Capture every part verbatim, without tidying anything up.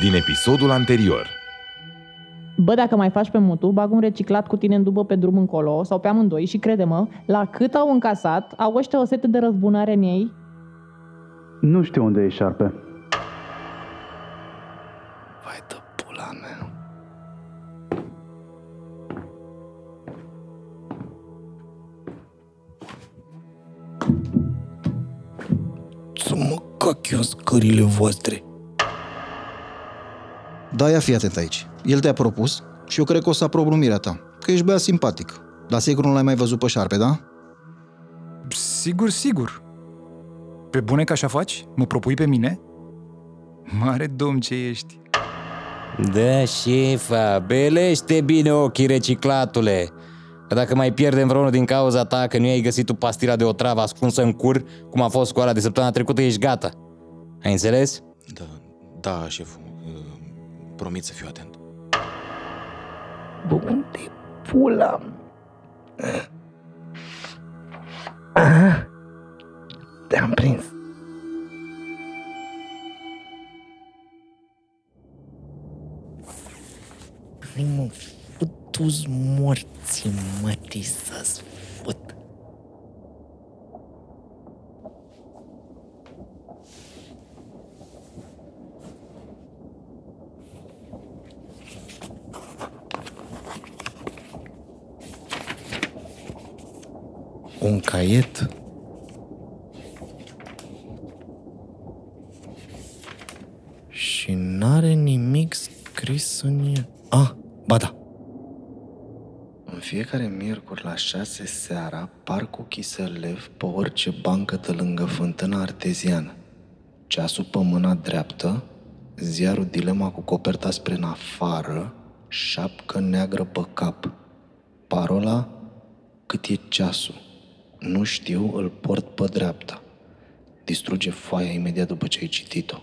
din episodul anterior. Bă, dacă mai faci pe mutu, bag un reciclat cu tine în dubă pe drum încolo sau pe amândoi și crede-mă, la cât au încasat, au ăștia o sete de răzbunare în ei? Nu știu unde e șarpe. Vai de pula mea. Să mă cac eu scările voastre. Da, ia fii atent aici. El te-a propus și eu cred că o să aprob numirea ta. Că ești băiat simpatic. Dar sigur nu l-ai mai văzut pe șarpe, da? Sigur, sigur. Pe bune că așa faci? Mă propui pe mine? Mare domn ce ești! Da, șefa, belește bine ochii, reciclatule! Că dacă mai pierdem vreunul din cauza ta că nu i-ai găsit tu pastila de otravă ascunsă în cur, cum a fost cu ala de săptămâna trecută, ești gata. Ai înțeles? Da, da, șeful. Promit să fiu atent. Unde pula? Aha! Te-am prins. Vin fătu-s morții, mătii, să-ți făt. Un caiet? Și n-are nimic scris în el. Ah, ba da. În fiecare miercuri la șase seara, parcul Chiselev pe orice bancă de lângă fântâna arteziană. Ceasul pe mâna dreaptă, ziarul Dilema cu coperta spre în afară, șapcă neagră pe cap. Parola, cât e ceasul. Nu știu, îl port pe dreapta. Distruge foaia imediat după ce ai citit-o.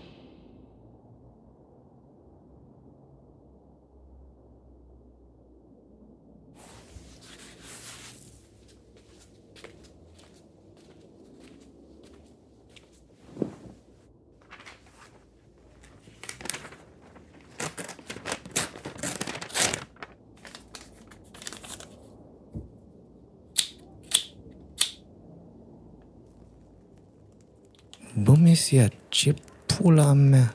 Bă, Mesia, ce pula mea!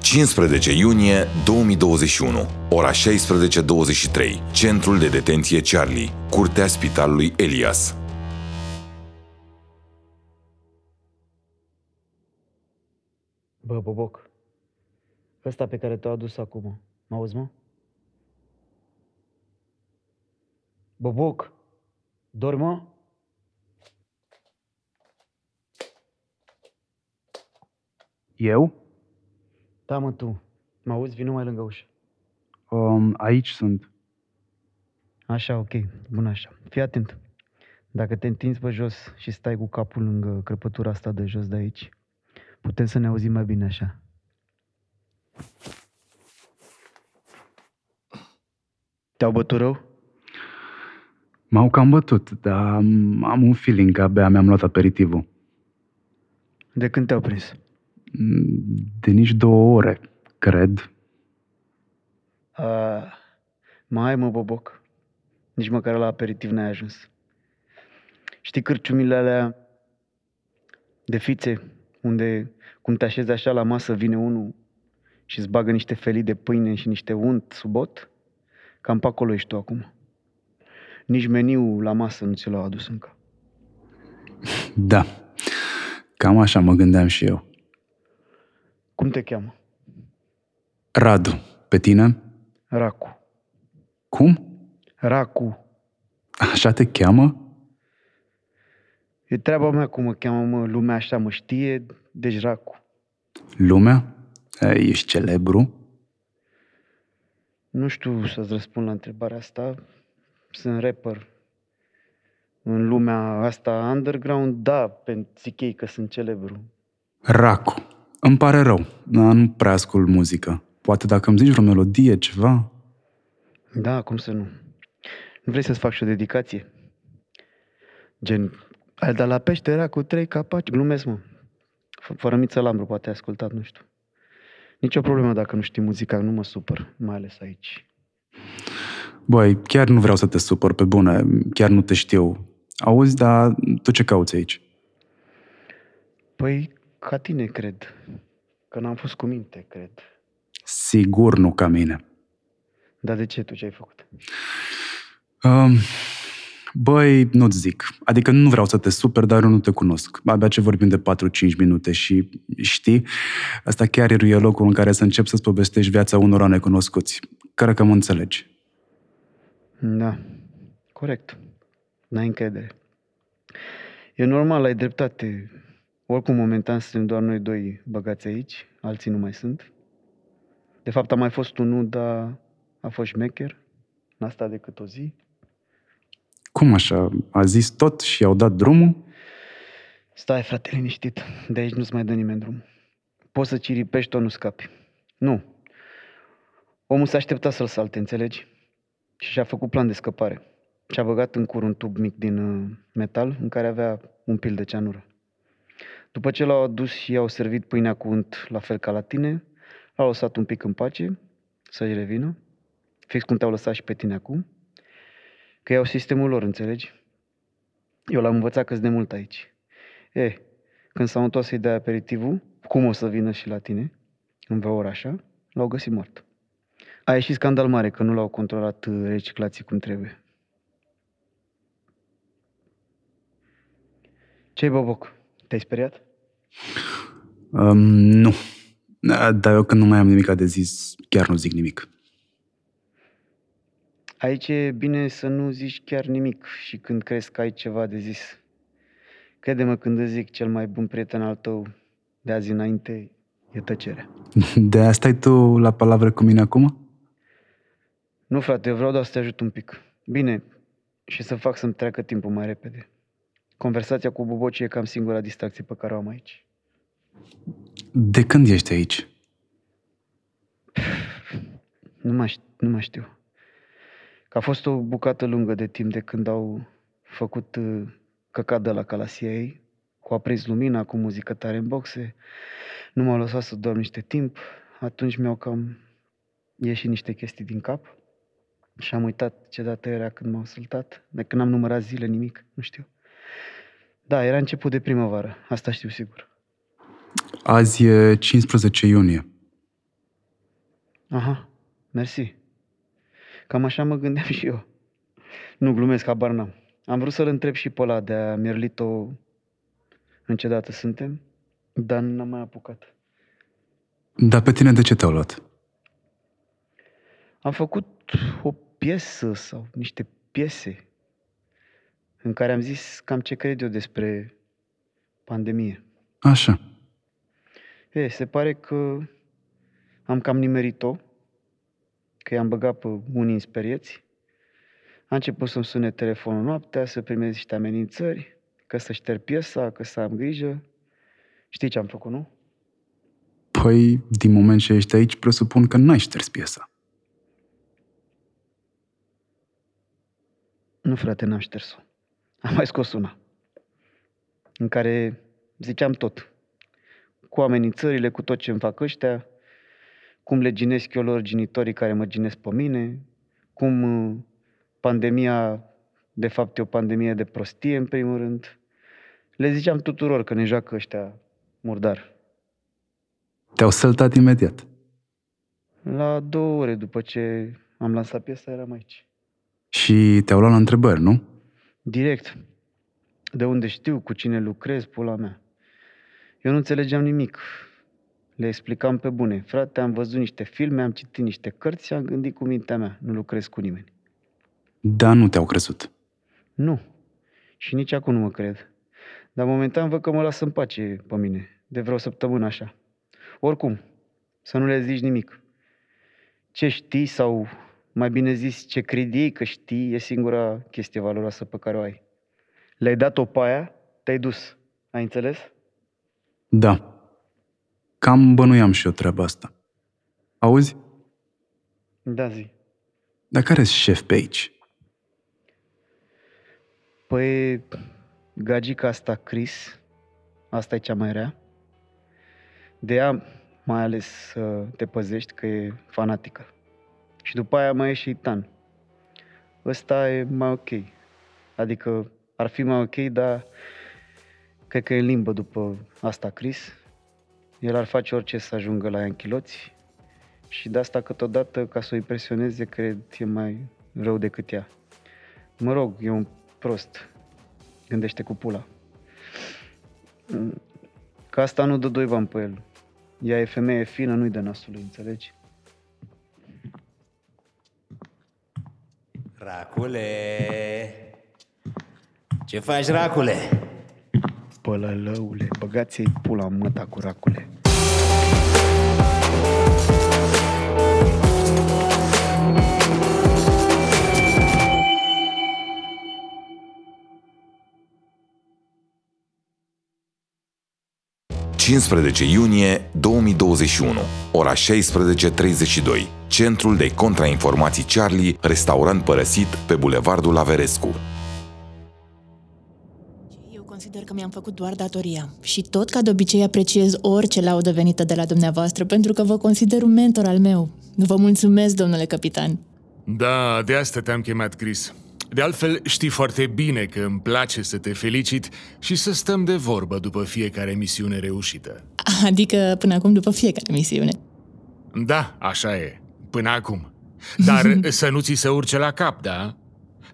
cincisprezece iunie două mii douăzeci și unu, ora șaisprezece douăzeci și trei, Centrul de Detenție Charlie, Curtea Spitalului Elias. Bă, Boboc, ăsta pe care te-a adus acum, mă auzi, mă? Boboc, dormi, mă? Eu? Da, mă, tu. Mă auzi? Vin numai lângă ușă. Um, aici sunt. Așa, ok. Bun, așa. Fii atent. Dacă te întinzi pe jos și stai cu capul lângă crăpătura asta de jos de aici, putem să ne auzim mai bine așa. Te-au bătut rău? M-au cam bătut, dar am un feeling că abia mi-am luat aperitivul. De când te-au prins? De nici două ore, cred. Uh, mai mă, Boboc. Nici măcar la aperitiv n-ai ajuns. Știi cârciumile alea de fițe, unde cum te așezi așa la masă, vine unul și îți bagă niște felii de pâine și niște unt sub bot? Cam pe acolo ești tu acum. Nici meniul la masă nu ți l-au adus încă. Da, cam așa mă gândeam și eu. Cum te cheamă? Radu. Pe tine? Racu. Cum? Racu. Așa te cheamă? E treaba mea cum mă cheamă, mă. Lumea așa mă știe, deci Racu. Lumea? Ești celebru? Nu știu să-ți răspund la întrebarea asta. Sunt rapper. În lumea asta underground, da, pentru zichei că sunt celebru. Racu. Îmi pare rău, dar nu prea ascult muzică. Poate dacă îmi zici vreo melodie, ceva. Da, cum să nu. Nu vrei să-ți fac și o dedicație? Gen, al de la pește era cu trei capaci. Glumesc, mă. Fără miță lambru, poate ai ascultat, nu știu. Nici o problemă dacă nu știi muzica, nu mă supăr, mai ales aici. Băi, chiar nu vreau să te supăr, pe bună, chiar nu te știu. Auzi, dar tu ce cauți aici? Păi, ca tine, cred. Că n-am fost cu minte, cred. Sigur nu ca mine. Dar de ce? Tu ce ai făcut? Um, băi, nu-ți zic. Adică nu vreau să te super, dar eu nu te cunosc. Abia ce vorbim de patru-cinci minute și știi, asta chiar e locul în care să încep să-ți povestești viața unora necunoscuți. Care că mă înțelegi. Da, corect. N-ai încredere. E normal, ai dreptate. Oricum, momentan, suntem doar noi doi băgați aici, alții nu mai sunt. De fapt, a mai fost unul, dar a fost șmecher. N-a stat decât o zi. Cum așa? A zis tot și i-au dat drumul? Stai, frate, liniștit. De aici nu-ți mai dă nimeni drumul. Poți să ciripești, tot nu scapi. Nu. Omul s-a așteptat să-l salte, înțelegi? Și și-a făcut plan de scăpare. Și-a băgat în cur un tub mic din metal în care avea un pil de ceanură. După ce l-au adus și i-au servit pâinea cu unt, la fel ca la tine, l-au lăsat un pic în pace, să-și revină, fix cum te-au lăsat și pe tine acum, că iau sistemul lor, înțelegi? Eu l-am învățat că-s de mult aici. E, când s-au întors să-i dea aperitivul, cum o să vină și la tine, în vreo oră așa, l-au găsit mort. A ieșit scandal mare că nu l-au controlat reciclații cum trebuie. Ce-i, boboc? Te-ai speriat? Um, nu. Dar eu când nu mai am nimic de zis, chiar nu zic nimic. Aici e bine să nu zici chiar nimic și când crezi că ai ceva de zis. Crede-mă când îți zic, cel mai bun prieten al tău de azi înainte e tăcerea. De asta ai tu la palavră cu mine acum? Nu, frate, vreau doar să te ajut un pic. Bine, și să fac să-mi treacă timpul mai repede. Conversația cu Bobocii e cam singura distracție pe care o am aici. De când ești aici? Nu mai, nu mai știu. Că a fost o bucată lungă de timp de când au făcut căcat de la calasia ei, cu a prins lumina, cu muzică tare în boxe, nu m-au lăsat să dorm niște timp, atunci mi-au cam ieșit niște chestii din cap și am uitat ce dată era când m-au săltat, de când n-am numărat zile, nimic, nu știu. Da, era început de primăvară, asta știu sigur. Azi e cincisprezece iunie. Aha, mersi. Cam așa mă gândeam și eu. Nu glumesc, habar n-am. Am vrut să-l întreb și pe ăla de-a Mirlito în ce dată suntem, dar n-am mai apucat. Dar pe tine de ce te-au luat? Am făcut o piesă sau niște piese în care am zis cam ce cred eu despre pandemie. Așa. E, se pare că am cam nimerit-o, că i-am băgat pe unii în sperieți. A început să-mi sune telefonul noaptea, să primez niște amenințări, că să șterg piesa, că să am grijă. Știi ce am făcut, nu? Păi, din moment ce ești aici, presupun că n-ai șters piesa. Nu, frate, n-am șters-o. Am mai scos una, în care ziceam tot. Cu amenințările, cu tot ce-mi fac ăștia, cum le ginesc eu lor ginitorii care mă ginesc pe mine, cum pandemia, de fapt, e o pandemie de prostie, în primul rând. Le ziceam tuturor că ne joacă ăștia murdar. Te-au săltat imediat. La două ore după ce am lansat piesa, eram aici. Și te-au luat la întrebări, nu? Direct. De unde știu, cu cine lucrez, pula mea. Eu nu înțelegeam nimic. Le explicam pe bune. Frate, am văzut niște filme, am citit niște cărți și am gândit cu mintea mea. Nu lucrez cu nimeni. Dar nu te-au crezut. Nu. Și nici acum nu mă cred. Dar momentan văd că mă las în pace pe mine. De vreo săptămână așa. Oricum, să nu le zici nimic. Ce știi sau, mai bine zis, ce cred ei că știi, e singura chestie valoroasă pe care o ai. Le-ai dat-o pe aia, te-ai dus. Ai înțeles? Da. Cam bănuiam și eu treaba asta. Auzi? Da, zi. Dar care-s șef pe aici? Păi, gagica asta Chris, asta e cea mai rea. De ea mai ales să te păzești că e fanatică. Și după aia mai e și Itan. Ăsta e mai ok. Adică ar fi mai ok, dar cred că e în limbă după asta Chris. El ar face orice să ajungă la ea în chiloți. Și de asta câteodată, ca să o impresioneze, cred e mai rău decât ea. Mă rog, e un prost. Gândește cu pula. Că asta nu dă doi bani pe el. Ea e femeie fină, nu-i de nasul lui, înțelegi? Racule! Ce faci, racule? Pălălăule, băgați-i pula măta cu racule. cincisprezece iunie două mii douăzeci și unu, ora șaisprezece și treizeci și doi, Centrul de Contrainformații Charlie, restaurant părăsit pe Bulevardul Averescu. Eu consider că mi-am făcut doar datoria și tot ca de obicei apreciez orice laudă venită de la dumneavoastră, pentru că vă consider un mentor al meu. Vă mulțumesc, domnule capitan. Da, de asta te-am chemat, Chris. De altfel, știi foarte bine că îmi place să te felicit și să stăm de vorbă după fiecare misiune reușită. Adică până acum după fiecare misiune. Da, așa e, până acum. Dar să nu ți se urce la cap, da?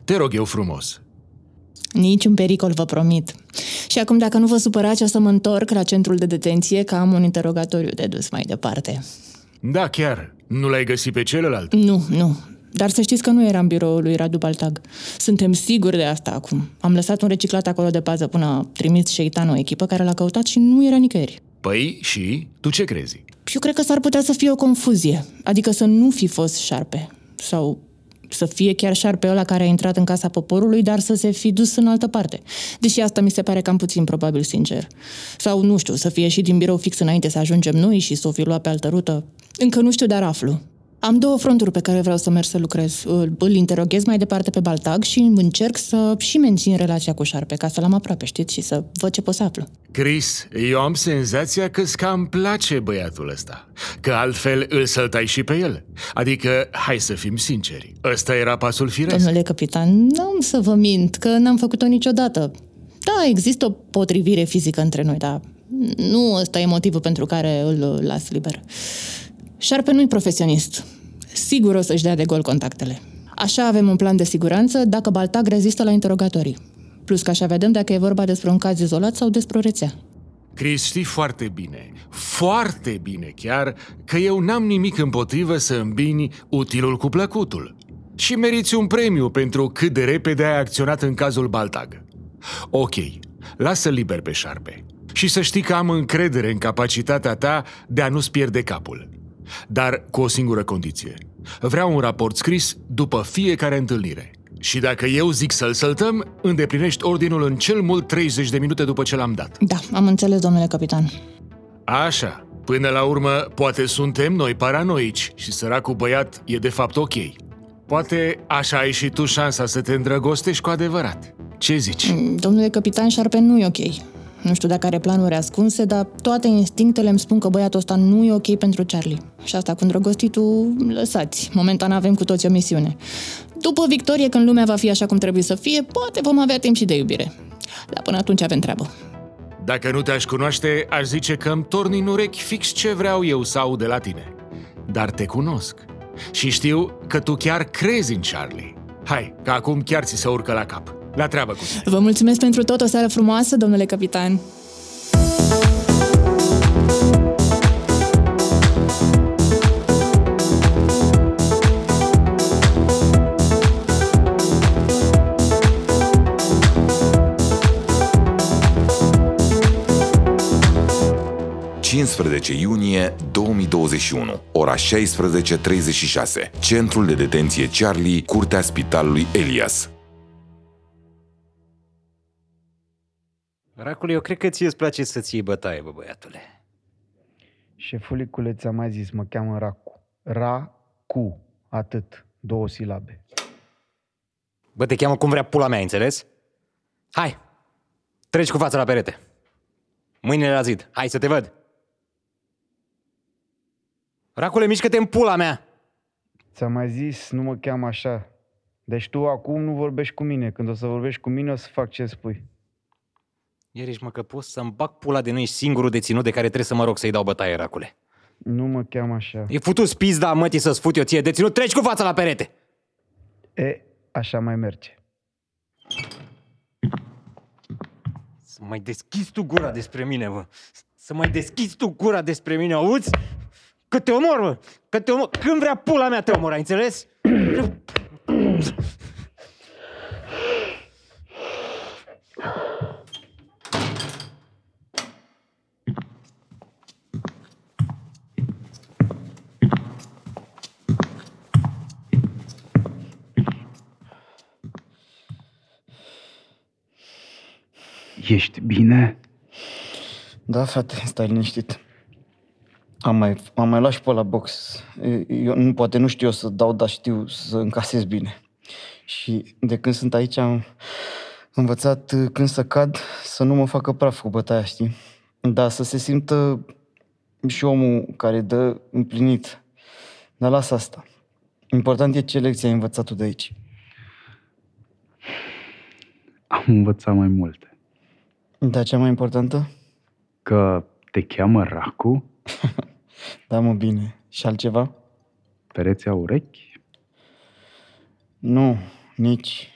Te rog eu frumos. Niciun pericol, vă promit. Și acum, dacă nu vă supărați, o să mă întorc la centrul de detenție, că am un interogatoriu de dus mai departe. Da, chiar. Nu l-ai găsit pe celălalt? Nu, nu. Dar să știți că nu era în biroul lui Radu Baltag. Suntem siguri de asta acum. Am lăsat un reciclat acolo de pază până a trimis șeitanul o echipă care l-a căutat și nu era nicăieri. Păi și tu ce crezi? Eu cred că s-ar putea să fie o confuzie. Adică să nu fi fost șarpe. Sau să fie chiar șarpe ăla care a intrat în Casa Poporului, dar să se fi dus în altă parte. Deși asta mi se pare cam puțin probabil, sincer. Sau, nu știu, să fie ieșit din birou fix înainte să ajungem noi și să o fi luat pe altă rută. Încă nu știu, dar aflu. Am două fronturi pe care vreau să merg să lucrez. Îl interoghez mai departe pe Baltag și încerc să și mențin relația cu șarpe, ca să-l am aproape, știți, și să văd ce pot să aflu. Chris, eu am senzația că-ți cam place băiatul ăsta, că altfel îl săltai și pe el. Adică, hai să fim sinceri, ăsta era pasul firesc. Domnule capitan, n-am să vă mint, că n-am făcut-o niciodată. Da, există o potrivire fizică între noi, dar nu ăsta e motivul pentru care îl las liber. Șarpe nu-i profesionist. Sigur o să-și dea de gol contactele. Așa avem un plan de siguranță dacă Baltag rezistă la interogatorii. Plus că așa vedem dacă e vorba despre un caz izolat sau despre o rețea. Chris, știi foarte bine, foarte bine chiar, că eu n-am nimic împotrivă să îmbini utilul cu plăcutul. Și meriți un premiu pentru cât de repede ai acționat în cazul Baltag. Ok, lasă-l liber pe șarpe. Și să știi că am încredere în capacitatea ta de a nu-ți pierde capul. Dar cu o singură condiție. Vreau un raport scris după fiecare întâlnire. Și dacă eu zic să-l săltăm, îndeplinești ordinul în cel mult treizeci de minute după ce l-am dat. Da, am înțeles, domnule capitan. Așa, până la urmă, poate suntem noi paranoici și săracul băiat e de fapt ok. Poate așa ai și tu șansa să te îndrăgostești cu adevărat. Ce zici? Domnule capitan, șarpe nu e ok. Nu știu dacă are planuri ascunse, dar toate instinctele îmi spun că băiatul ăsta nu e ok pentru Charlie. Și asta cu îndrăgostitul, lăsați. Momentan avem cu toți o misiune. După victorie, când lumea va fi așa cum trebuie să fie, poate vom avea timp și de iubire. Dar până atunci avem treabă. Dacă nu te-aș cunoaște, aș zice că îmi torni în urechi fix ce vreau eu să aud de la tine. Dar te cunosc. Și știu că tu chiar crezi în Charlie. Hai, că acum chiar ți se urcă la cap. La treabă cu tine. Vă mulțumesc pentru tot, o seară frumoasă, domnule capitan. cincisprezece iunie două mii douăzeci și unu, ora șaisprezece și treizeci și șase, Centrul de Detenție Charlie, Curtea Spitalului Elias. Racule, eu cred că ție îți place să-ți iei bătaie, bă, băiatule. Șefulicule, ți-am mai zis, mă cheamă Racu. Ra-cu, atât, două silabe. Bă, te cheamă cum vrea pula mea, înțeles? Hai, Treci cu fața la perete. Mâinile la zid. Hai să te văd. Racule, mișcă-te în pula mea! Ți-am mai zis, nu mă cheam așa. Deci tu acum nu vorbești cu mine. Când o să vorbești cu mine, o să fac ce spui. Iar ești măcăpos să-mi bag pula de noi, singurul deținut de care trebuie să mă rog să-i dau bătaie, Racule. Nu mă cheam așa. E futu-s pizda, mătii, să-ți fut eu ție deținut. Treci cu fața la perete! E, așa mai merge. Să mai deschizi tu gura despre mine, mă. Să mai deschizi tu gura despre mine, auzi? Că te omor, mă! Că te omor! Când vrea pula mea te omor, ai înțeles? Ești bine? Da, frate, stai liniștit. Am mai, am mai luat și pe ăla box. Eu, nu, poate nu știu eu să dau, dar știu să încasez bine. Și de când sunt aici am învățat când să cad să nu mă facă praf cu bătaia, știi? Dar să se simtă și omul care dă împlinit. Dar lasă asta. Important e ce lecție ai învățat tu de aici. Am învățat mai multe. Dar cea mai importantă? Că te cheamă Racu? Da, mă, bine. Și altceva? Pereți au urechi? Nu, nici.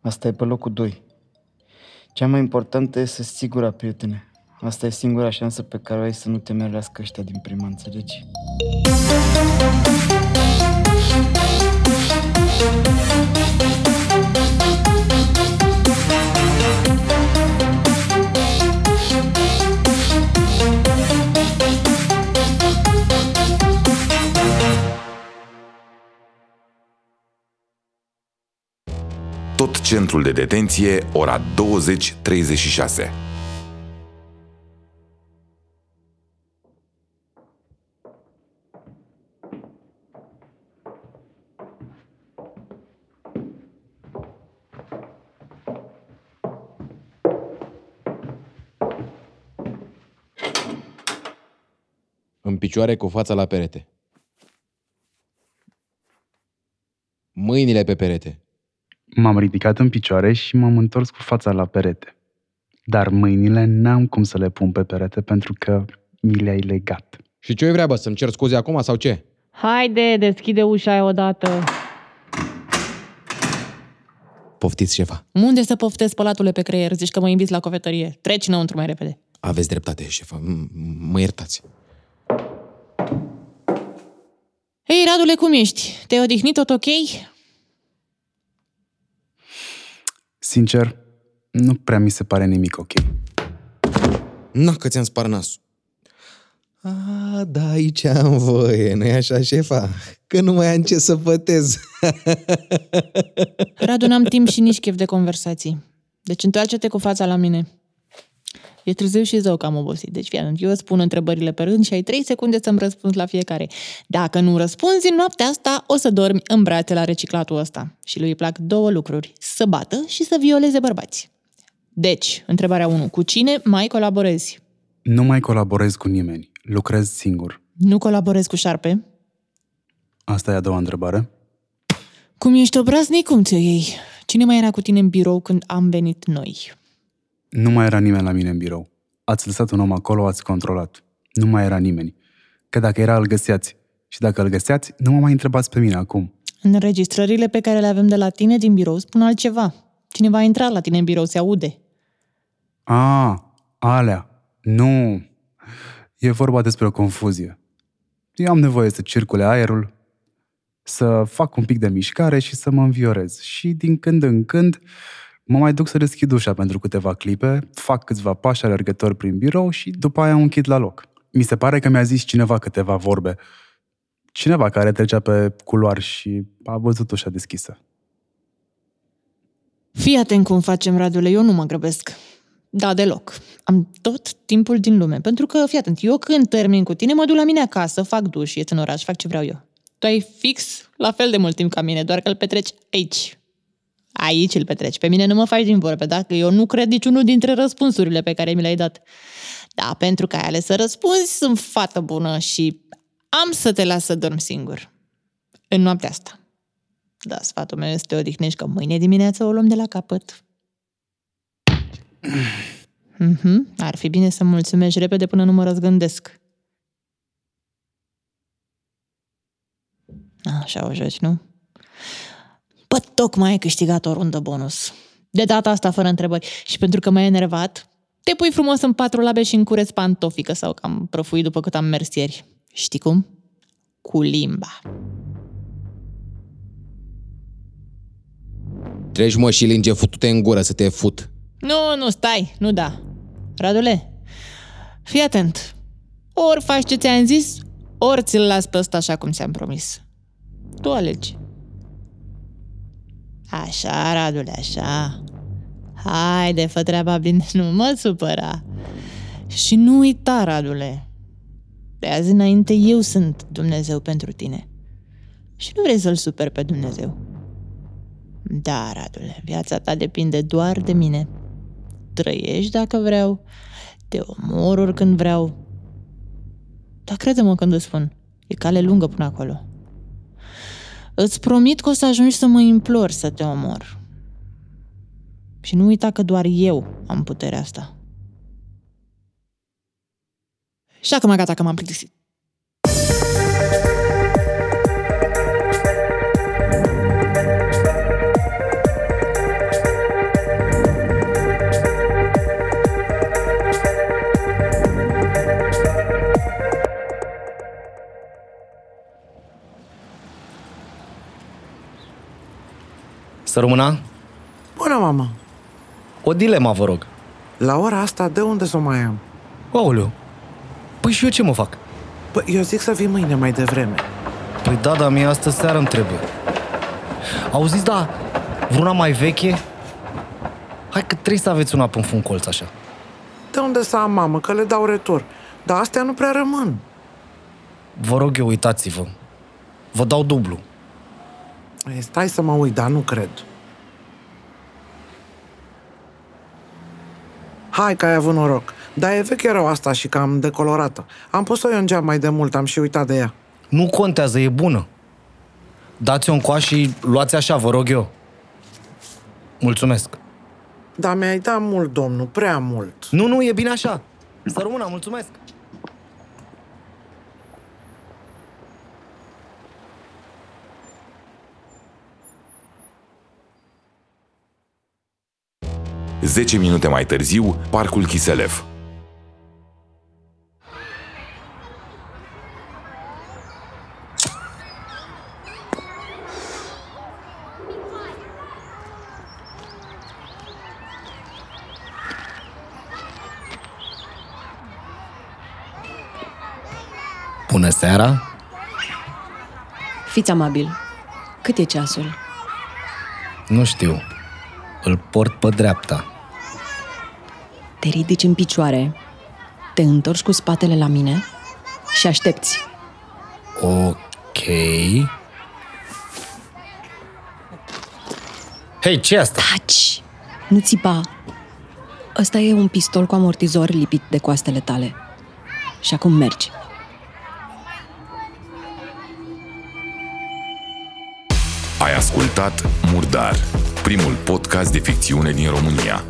Asta e pe locul doi. Cea mai importantă e să-ți ții gura, prietene. Asta e singura șansă pe care o ai să nu te merlească ăștia din prima, înțelegi? Tot centrul de detenție, ora douăzeci și trei și șase. În picioare cu fața la perete. Mâinile pe perete. M-am ridicat în picioare și m-am întors cu fața la perete. Dar mâinile n-am cum să le pun pe perete pentru că mi le-ai legat. Și ce-i vreabă? Să-mi cer scuze acum sau ce? Haide, deschide ușa odată. Poftiți, șefa. Unde să poftesc pălatule pe creier? Zici că mă inviți la cofetărie. Treci înăuntru mai repede. Aveți dreptate, șefa. Mă iertați. Ei, Radule, cum ești? Te-ai odihnit, tot ok? Sincer, nu prea mi se pare nimic ok. Na, că ți-am spart nasul. A, da, aici am voie, nu-i așa, șefa? Că nu mai am ce să pătez. Radu, n-am timp și nici chef de conversații. Deci întoarce-te cu fața la mine. E târziu și zău că am obosit. Deci, fian, eu îți pun întrebările pe rând și ai trei secunde să-mi răspunzi la fiecare. Dacă nu răspunzi în noaptea asta, o să dormi în brațe la reciclatul ăsta. Și lui îi plac două lucruri. Să bată și să violeze bărbați. Deci, întrebarea unu. Cu cine mai colaborezi? Nu mai colaborez cu nimeni. Lucrez singur. Nu colaborez cu șarpe? Asta e a doua întrebare. Cum ești obraznic, cum ți-o iei? Cine mai era cu tine în birou când am venit noi? Nu mai era nimeni la mine în birou. Ați lăsat un om acolo, ați controlat. Nu mai era nimeni. Că dacă era, îl găseați. Și dacă îl găseați, nu mă mai întrebați pe mine acum. Înregistrările pe care le avem de la tine din birou spun altceva. Cineva a intrat la tine în birou, se aude. A, alea. Nu. E vorba despre o confuzie. Eu am nevoie să circule aerul, să fac un pic de mișcare și să mă înviorez. Și din când în când mă mai duc să deschid ușa pentru câteva clipe, fac câțiva pași alergători prin birou și după aia o închid la loc. Mi se pare că mi-a zis cineva câteva vorbe. Cineva care trecea pe culoar și a văzut ușa deschisă. Fii atent cum facem, Radule, eu nu mă grăbesc. Da, deloc. Am tot timpul din lume, pentru că, fii atent, eu când termin cu tine, mă duc la mine acasă, fac duș, ies în oraș, fac ce vreau eu. Tu ai fix la fel de mult timp ca mine, doar că îl petreci aici. Aici îl petreci. Pe mine nu mă faci din vorbe, dacă eu nu cred niciunul dintre răspunsurile pe care mi le-ai dat. Da, pentru că ai ales să răspunzi, sunt fată bună și am să te las să dormi singur. În noaptea asta. Da, sfatul meu este să te odihnești, că mâine dimineață o luăm de la capăt. Mm-hmm. Ar fi bine să mulțumești repede până nu mă răzgândesc. Așa o joci, nu? Bă, tocmai ai câștigat o rundă bonus. De data asta fără întrebări. Și pentru că m-ai enervat, te pui frumos în patru labe și încureți pantofică sau că am prăfuit după cât am mers ieri. Știi cum? Cu limba. Treci, mă, și linge futute în gură să te fut. Nu, nu, stai, nu da. Radule, fii atent. Ori faci ce ți-am zis, ori ți-l las pe ăsta așa cum ți-am promis. Tu alegi. Așa, Radule, așa. Haide, fă treaba bine, nu mă supăra. Și nu uita, Radule. De azi înainte eu sunt Dumnezeu pentru tine. Și nu vrei să-L superi pe Dumnezeu. Da, Radule, viața ta depinde doar de mine. Trăiești dacă vreau, te omor oricând vreau. Dar crede-mă când îți spun, e cale lungă până acolo. Îți promit că o să ajungi să mă implor să te omor. Și nu uita că doar eu am puterea asta. Și acum gata că m-am plictisit. Să rămână? Bună, mama! O dilemă, vă rog. La ora asta, de unde să o mai am? Aoleu! Păi și eu ce mă fac? Păi eu zic să vii mâine mai devreme. Păi da, dar mie astă seară îmi trebuie. Auziți, da, vreuna mai veche? Hai că trebuie să aveți una până în colț, așa. De unde să am, mamă, că le dau retur. Dar astea nu prea rămân. Vă rog eu, uitați-vă. Vă dau dublu. Stai să mă uit, dar nu cred. Hai că ai avut noroc. Dar e veche rău asta și cam decolorată. Am pus-o eu în geam mai de mult, am și uitat de ea. Nu contează, e bună. Dați-o încoaș și luați așa, vă rog eu. Mulțumesc. Dar mi-ai dat mult, domnul, prea mult. Nu, nu, e bine așa. Să rămână, mulțumesc. zece minute mai târziu, parcul Chiselev. Bună seara! Fiți amabil. Cât e ceasul? Nu știu. Îl port pe dreapta. Te ridici în picioare, te întorci cu spatele la mine și aștepți. Ok. Hei, ce-i asta? Taci! Nu țipa! Ăsta e un pistol cu amortizor lipit de coastele tale. Și acum mergi. Ai ascultat Murdar, primul podcast de ficțiune din România.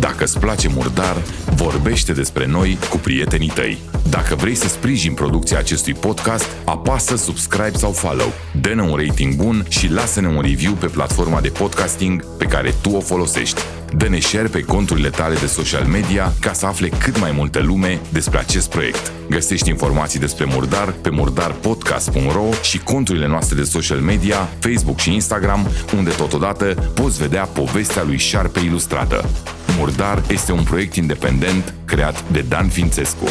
Dacă îți place Murdar, vorbește despre noi cu prietenii tăi. Dacă vrei să sprijini producția acestui podcast, apasă subscribe sau follow, dă-ne un rating bun și lasă-ne un review pe platforma de podcasting pe care tu o folosești. Dă-ne share pe conturile tale de social media ca să afle cât mai multă lume despre acest proiect. Găsești informații despre Murdar pe murdar podcast punct ro și conturile noastre de social media, Facebook și Instagram, unde totodată poți vedea povestea lui Șarpe ilustrată. Murdar este un proiect independent creat de Dan Fințescu.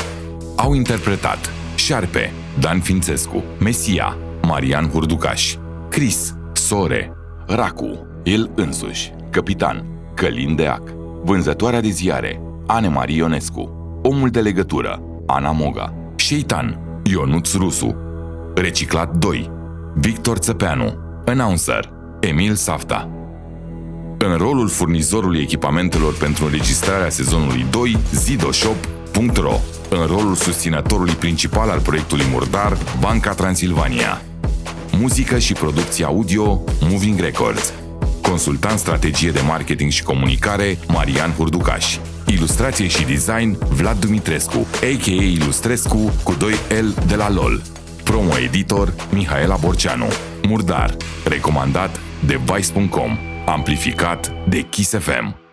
Au interpretat Șarpe, Dan Fințescu, Mesia, Marian Hurducaș, Chris, Sore, Racu, el însuși, Capitan, Călin Deac, Vânzătoarea de ziare, Anne Marie Ionescu, Omul de legătură, Ana Moga, Șeitan, Ionuț Rusu, Reciclat doi, Victor Țăpeanu, Announcer, Emil Safta. În rolul furnizorului echipamentelor pentru înregistrarea sezonului doi, ZidoShop punct ro. În rolul susținătorului principal al proiectului Murdar, Banca Transilvania. Muzică și producție audio, Moving Records. Consultant strategie de marketing și comunicare, Marian Hurducaș. Ilustrație și design, Vlad Dumitrescu, a k a. Ilustrescu cu doi L de la LOL. Promo editor, Mihaela Borceanu. Murdar, recomandat de Vice punct com, amplificat de Kiss F M.